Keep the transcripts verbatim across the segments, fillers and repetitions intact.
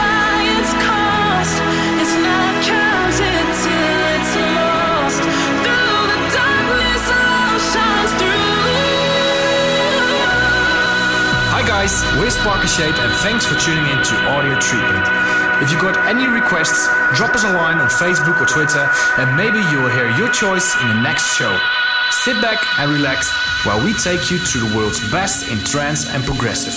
by its cost. It's not counted till it's lost. Through the darkness, love shines through. Hi guys, we're Sparkishade and thanks for tuning in to Audio Treatment. If you've got any requests, drop us a line on Facebook or Twitter and maybe you'll hear your choice in the next show. Sit back and relax while we take you through the world's best in trance and progressive.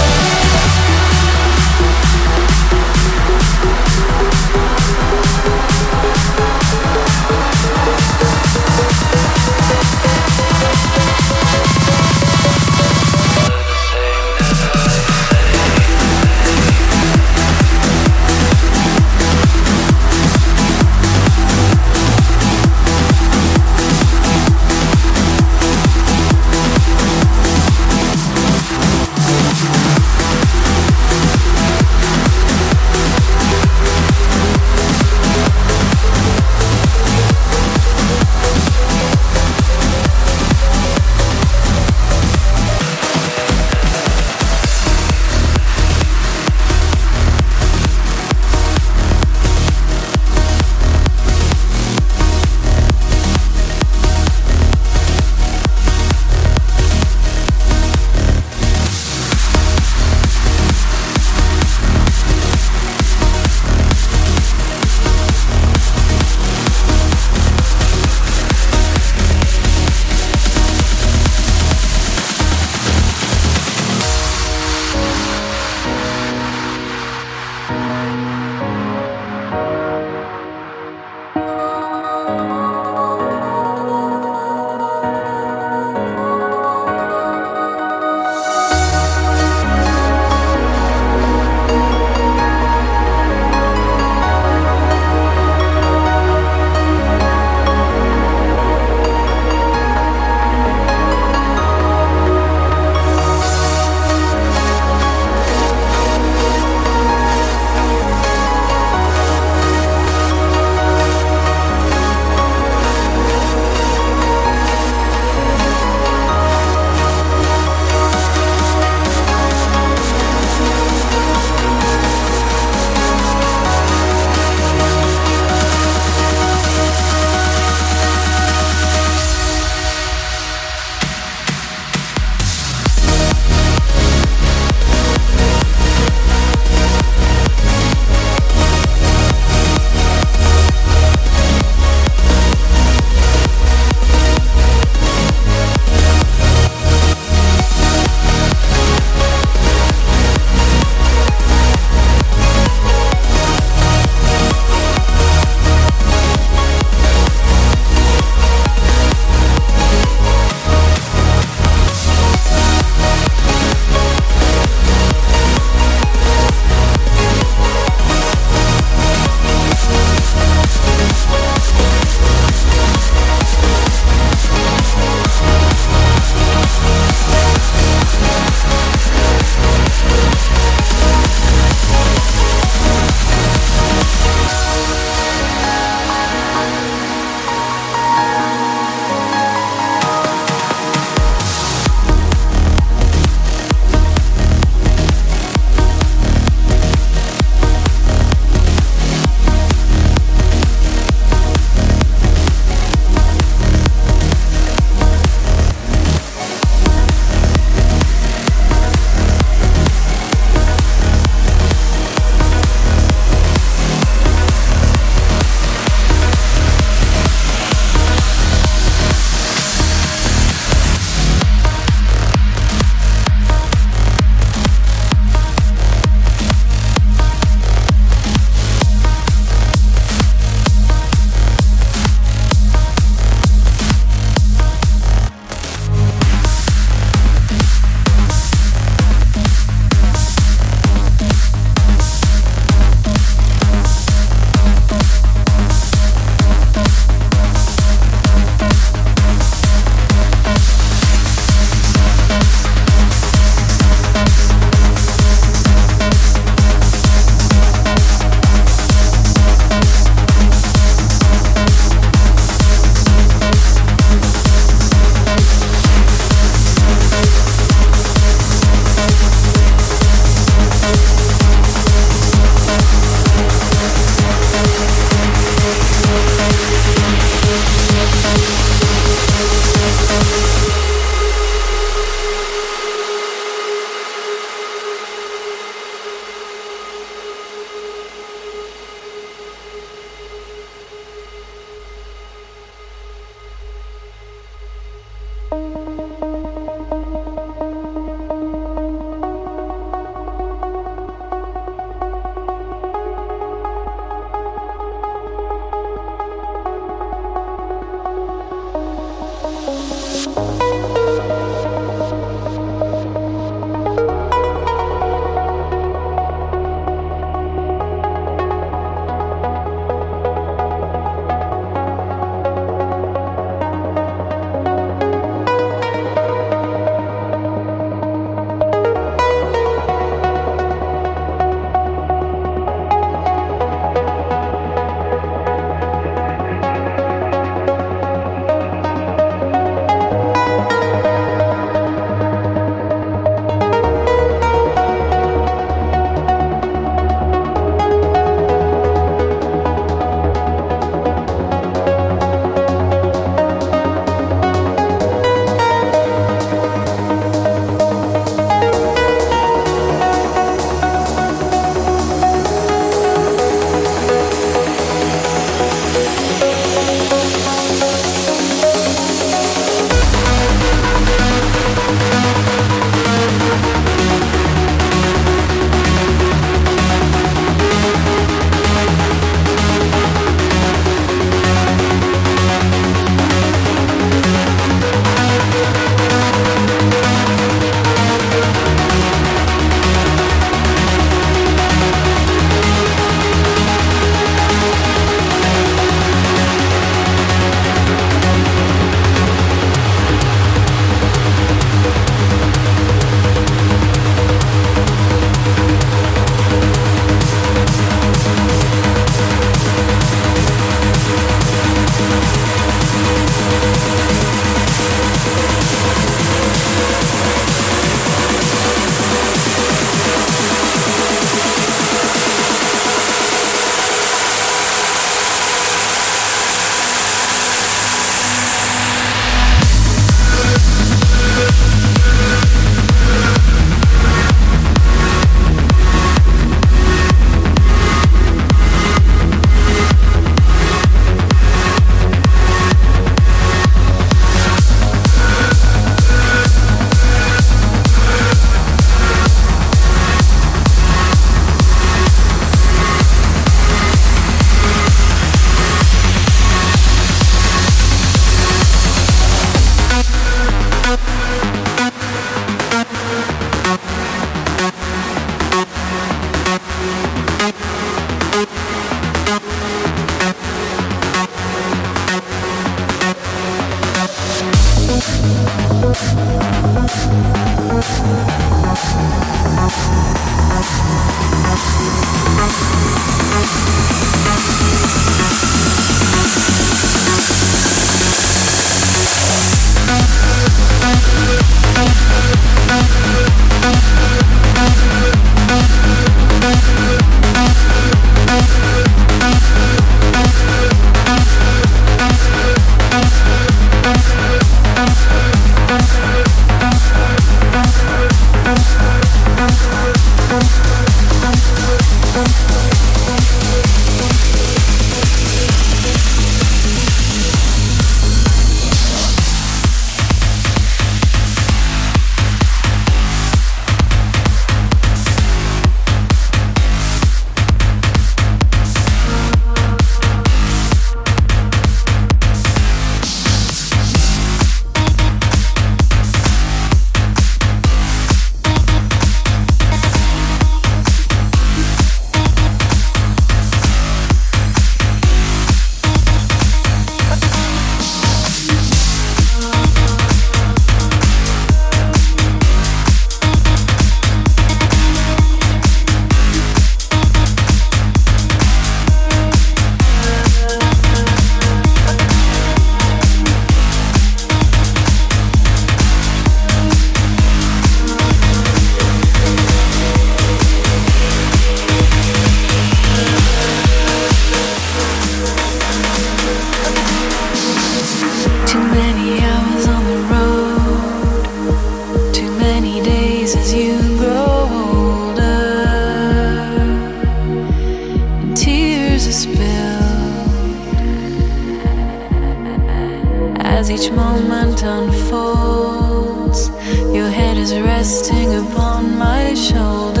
night unfolds. Your head is resting upon my shoulder,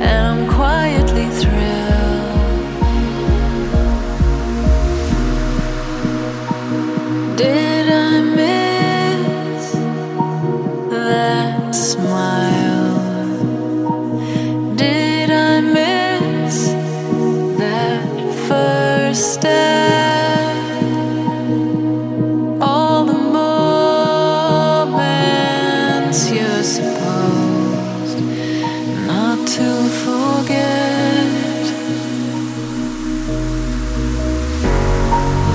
and I'm quietly thrilled. Did I miss that smile? Did I miss that first step?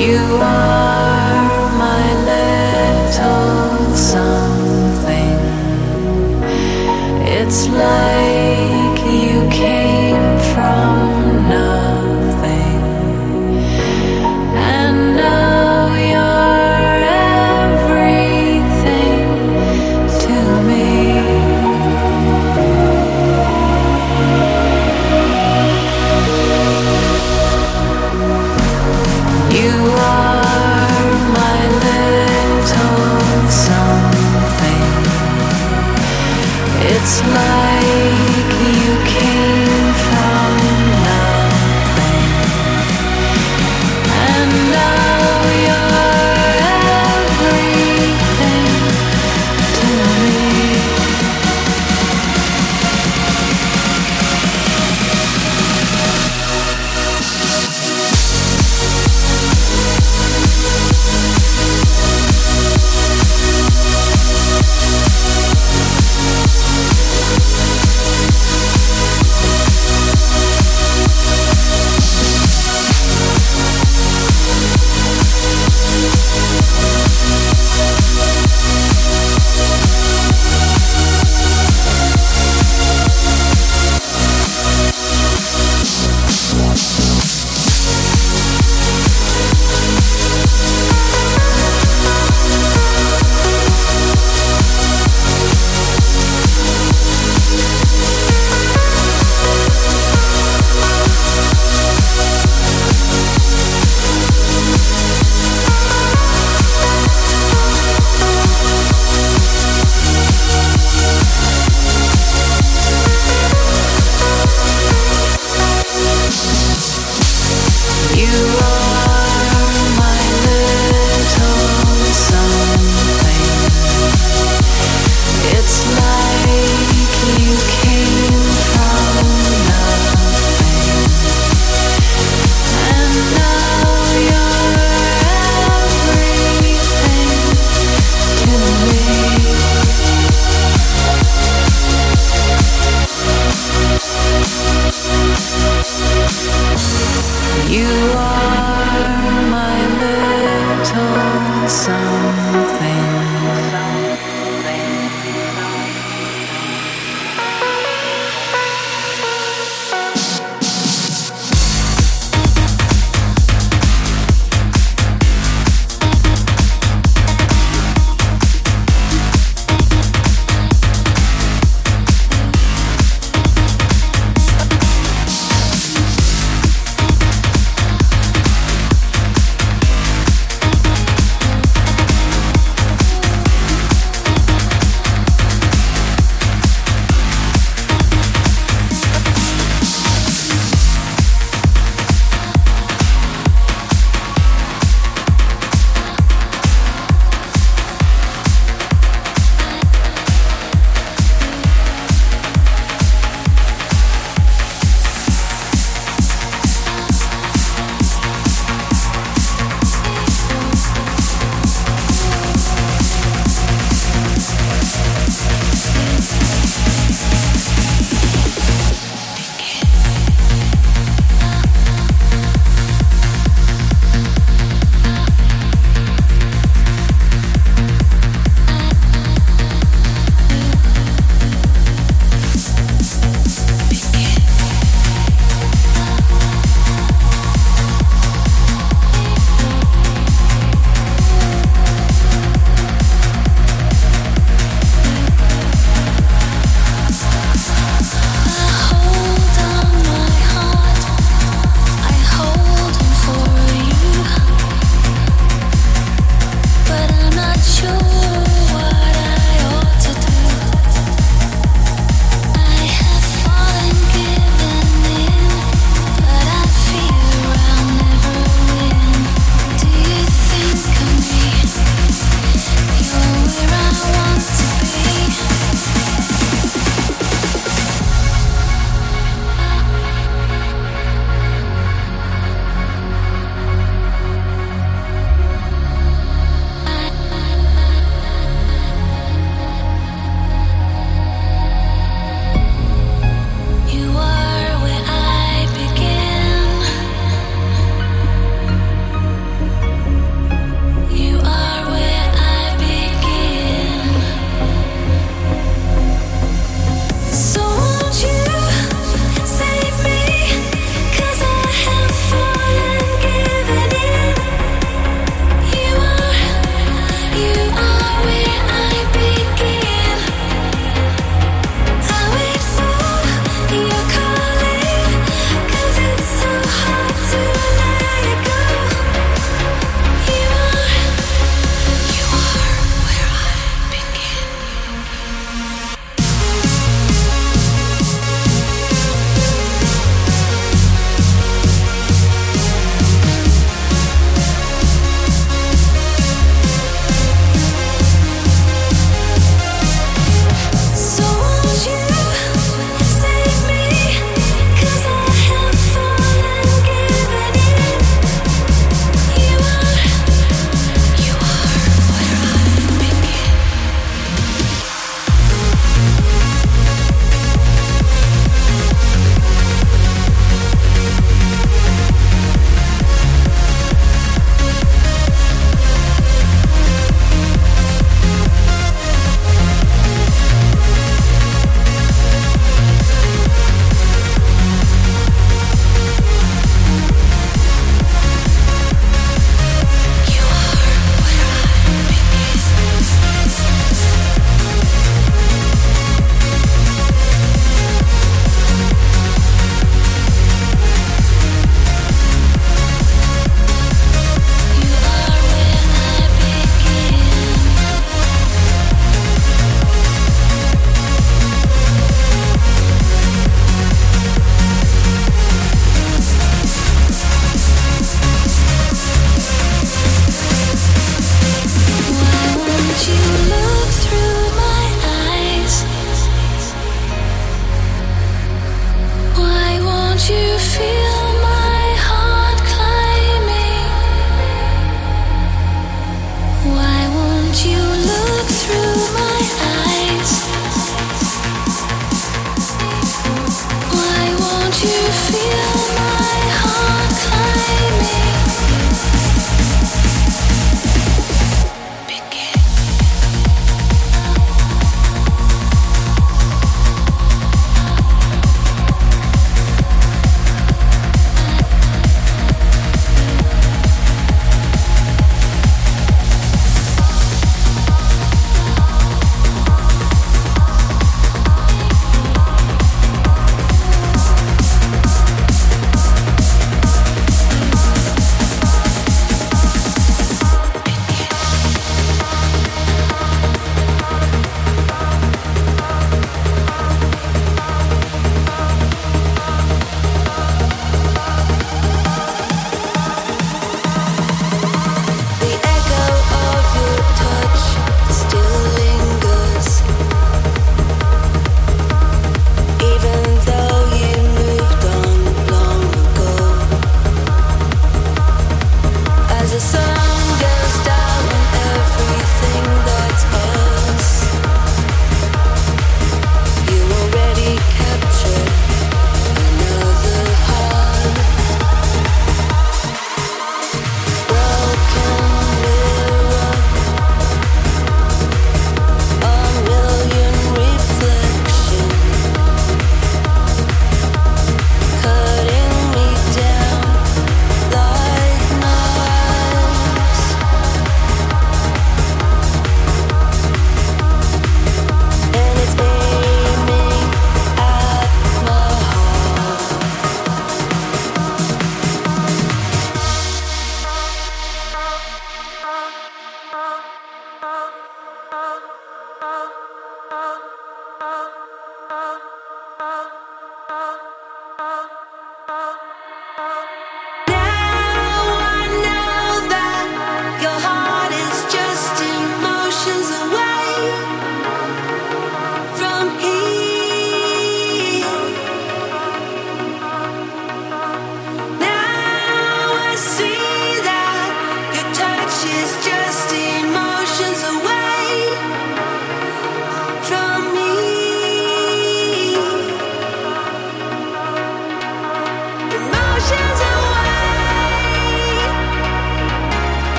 You are my little something. It's like you came from nothing, and now you're everything to me. You It's like you came from nothing, and now you're everything to me. You are my little son.